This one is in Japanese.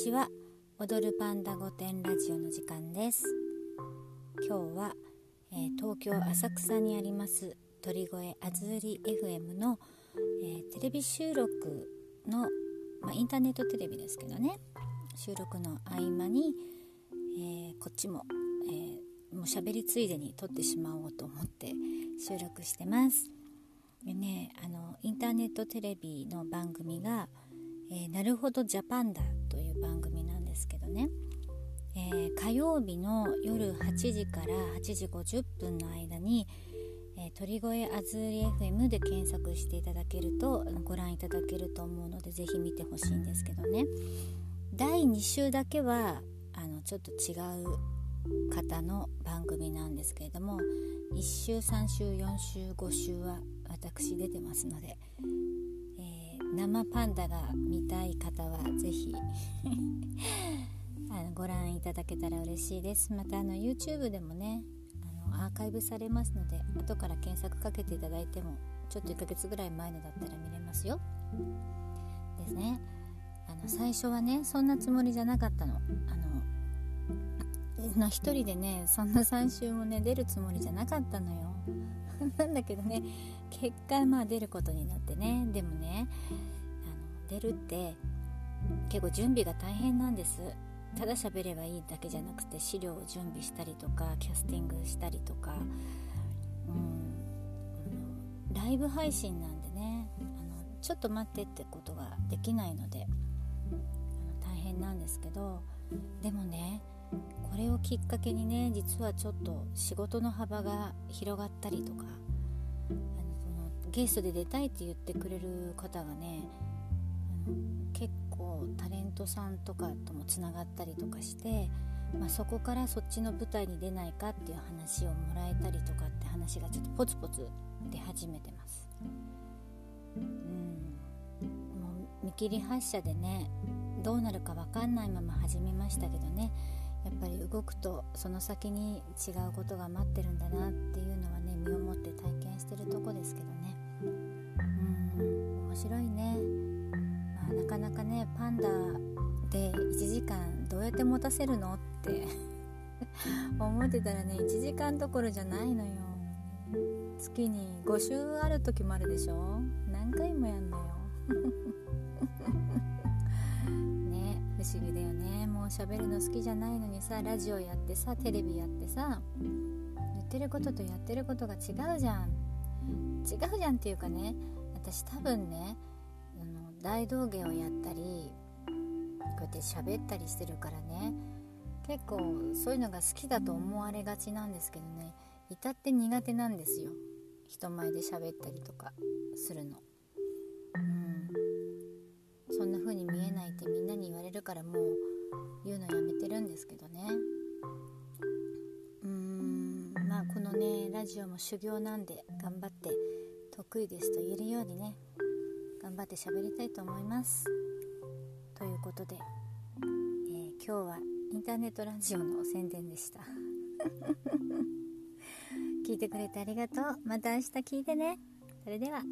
ちは、踊るパンダ御殿ラジオの時間です。今日は、東京浅草にあります鳥越あずうり FM の、テレビ収録の、インターネットテレビですけどね、収録の合間に、こっちも、もう喋りついでに撮ってしまおうと思って収録してます。でね、インターネットテレビの番組が、なるほどジャパンだという番組なんですけどね、火曜日の夜8時から8時50分の間に、鳥越あずうり FM で検索していただけるとご覧いただけると思うので、ぜひ見てほしいんですけどね、第2週だけはちょっと違う方の番組なんですけれども、1週3週4週5週は私出てますので、生パンダが見たい方はぜひご覧いただけたら嬉しいです。またYouTube でもね、アーカイブされますので、後から検索かけていただいても、ちょっと1ヶ月ぐらい前のだったら見れますよですね。最初はね、そんなつもりじゃなかったの。一人でね、そんな3週もね出るつもりじゃなかったのよなんだけどね、結果出ることになってね。でもね、出るって結構準備が大変なんです。ただ喋ればいいだけじゃなくて、資料を準備したりとか、キャスティングしたりとか、ライブ配信なんでね、ちょっと待ってってことができないので大変なんですけど、でもね、これをきっかけにね、実はちょっと仕事の幅が広がったりとか、ゲストで出たいって言ってくれる方がね、結構タレントさんとかともつながったりとかして、そこからそっちの舞台に出ないかっていう話をもらえたりとかって話がちょっとポツポツ出始めてます。もう見切り発車でね、どうなるか分かんないまま始めましたけどね、やっぱり動くとその先に違うことが待ってるんだなっていうのはね、身をもって体験してるとこですけどね。面白いね。なかなかね、パンダで1時間どうやって持たせるのって思ってたらね、1時間どころじゃないのよ。月に5週ある時もあるでしょ。何回もやんだよ不思議だよね。もう喋るの好きじゃないのにさ、ラジオやってさ、テレビやってさ、言ってることとやってることが違うじゃん。違うじゃんっていうかね、私多分ね、大道芸をやったりこうやって喋ったりしてるからね、結構そういうのが好きだと思われがちなんですけどね、至って苦手なんですよ、人前で喋ったりとかするの。そんな風に見えないってみんなに言われるから、もう言うのやめてるんですけどね。このね、ラジオも修行なんで、頑張って得意ですと言えるようにね、頑張って喋りたいと思います。ということで、今日はインターネットラジオの宣伝でした聞いてくれてありがとう。また明日聞いてね。それでは。